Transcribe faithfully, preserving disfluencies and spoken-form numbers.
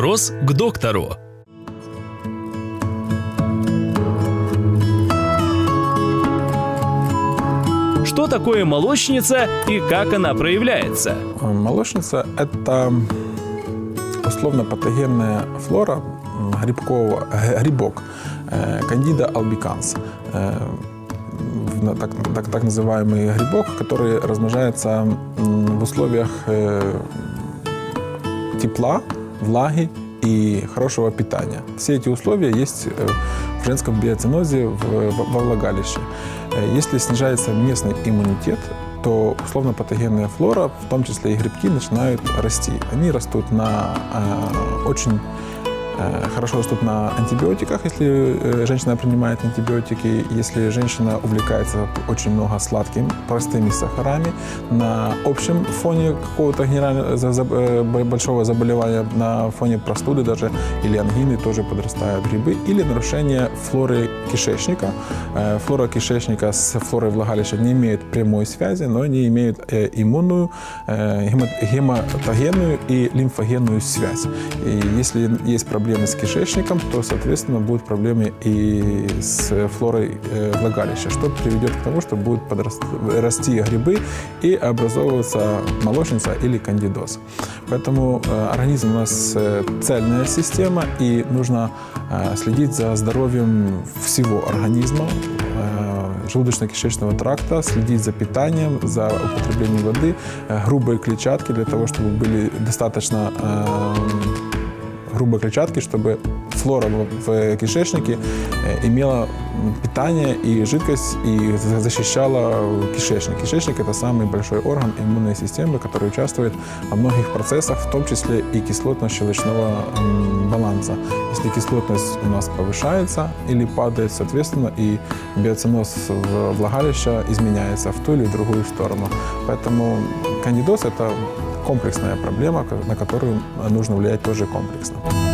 Вопрос к доктору. Что такое молочница и как она проявляется? Молочница – это условно-патогенная флора грибкового, грибок Candida albicans. Так, так, так называемый грибок, который размножается в условиях тепла, влаги и хорошего питания. Все эти условия есть в женском биоценозе во влагалище. Если снижается местный иммунитет, то условно-патогенная флора, в том числе и грибки, начинают расти. Они растут на э, очень э, хорошо растут на антибиотиках, если женщина принимает антибиотики, если женщина увлекается очень много сладким, простыми сахарами, на общем фоне какого-то большого заболевания, на фоне простуды даже или ангины тоже подрастают грибы, или нарушение флоры кишечника. Флора кишечника с флорой влагалища не имеет прямой связи, но они имеют иммунную, гематогенную и лимфогенную связь. И если есть проблемы с кишечником, то, соответственно, будут проблемы и с флорой влагалища, что приведет к тому, что будут расти грибы и образовываться молочница или кандидоз. Поэтому организм у нас цельная система, и нужно следить за здоровьем всего организма, желудочно-кишечного тракта, следить за питанием, за употреблением воды, грубой клетчатки, для того, чтобы были достаточно грубой клетчатки, чтобы флора в кишечнике имела питание и жидкость, и защищала кишечник. Кишечник – это самый большой орган иммунной системы, который участвует во многих процессах, в том числе и кислотно-щелочного баланса. Если кислотность у нас повышается или падает, соответственно, и биоценоз влагалища изменяется в ту или другую сторону. Поэтому кандидоз – это комплексная проблема, на которую нужно влиять тоже комплексно.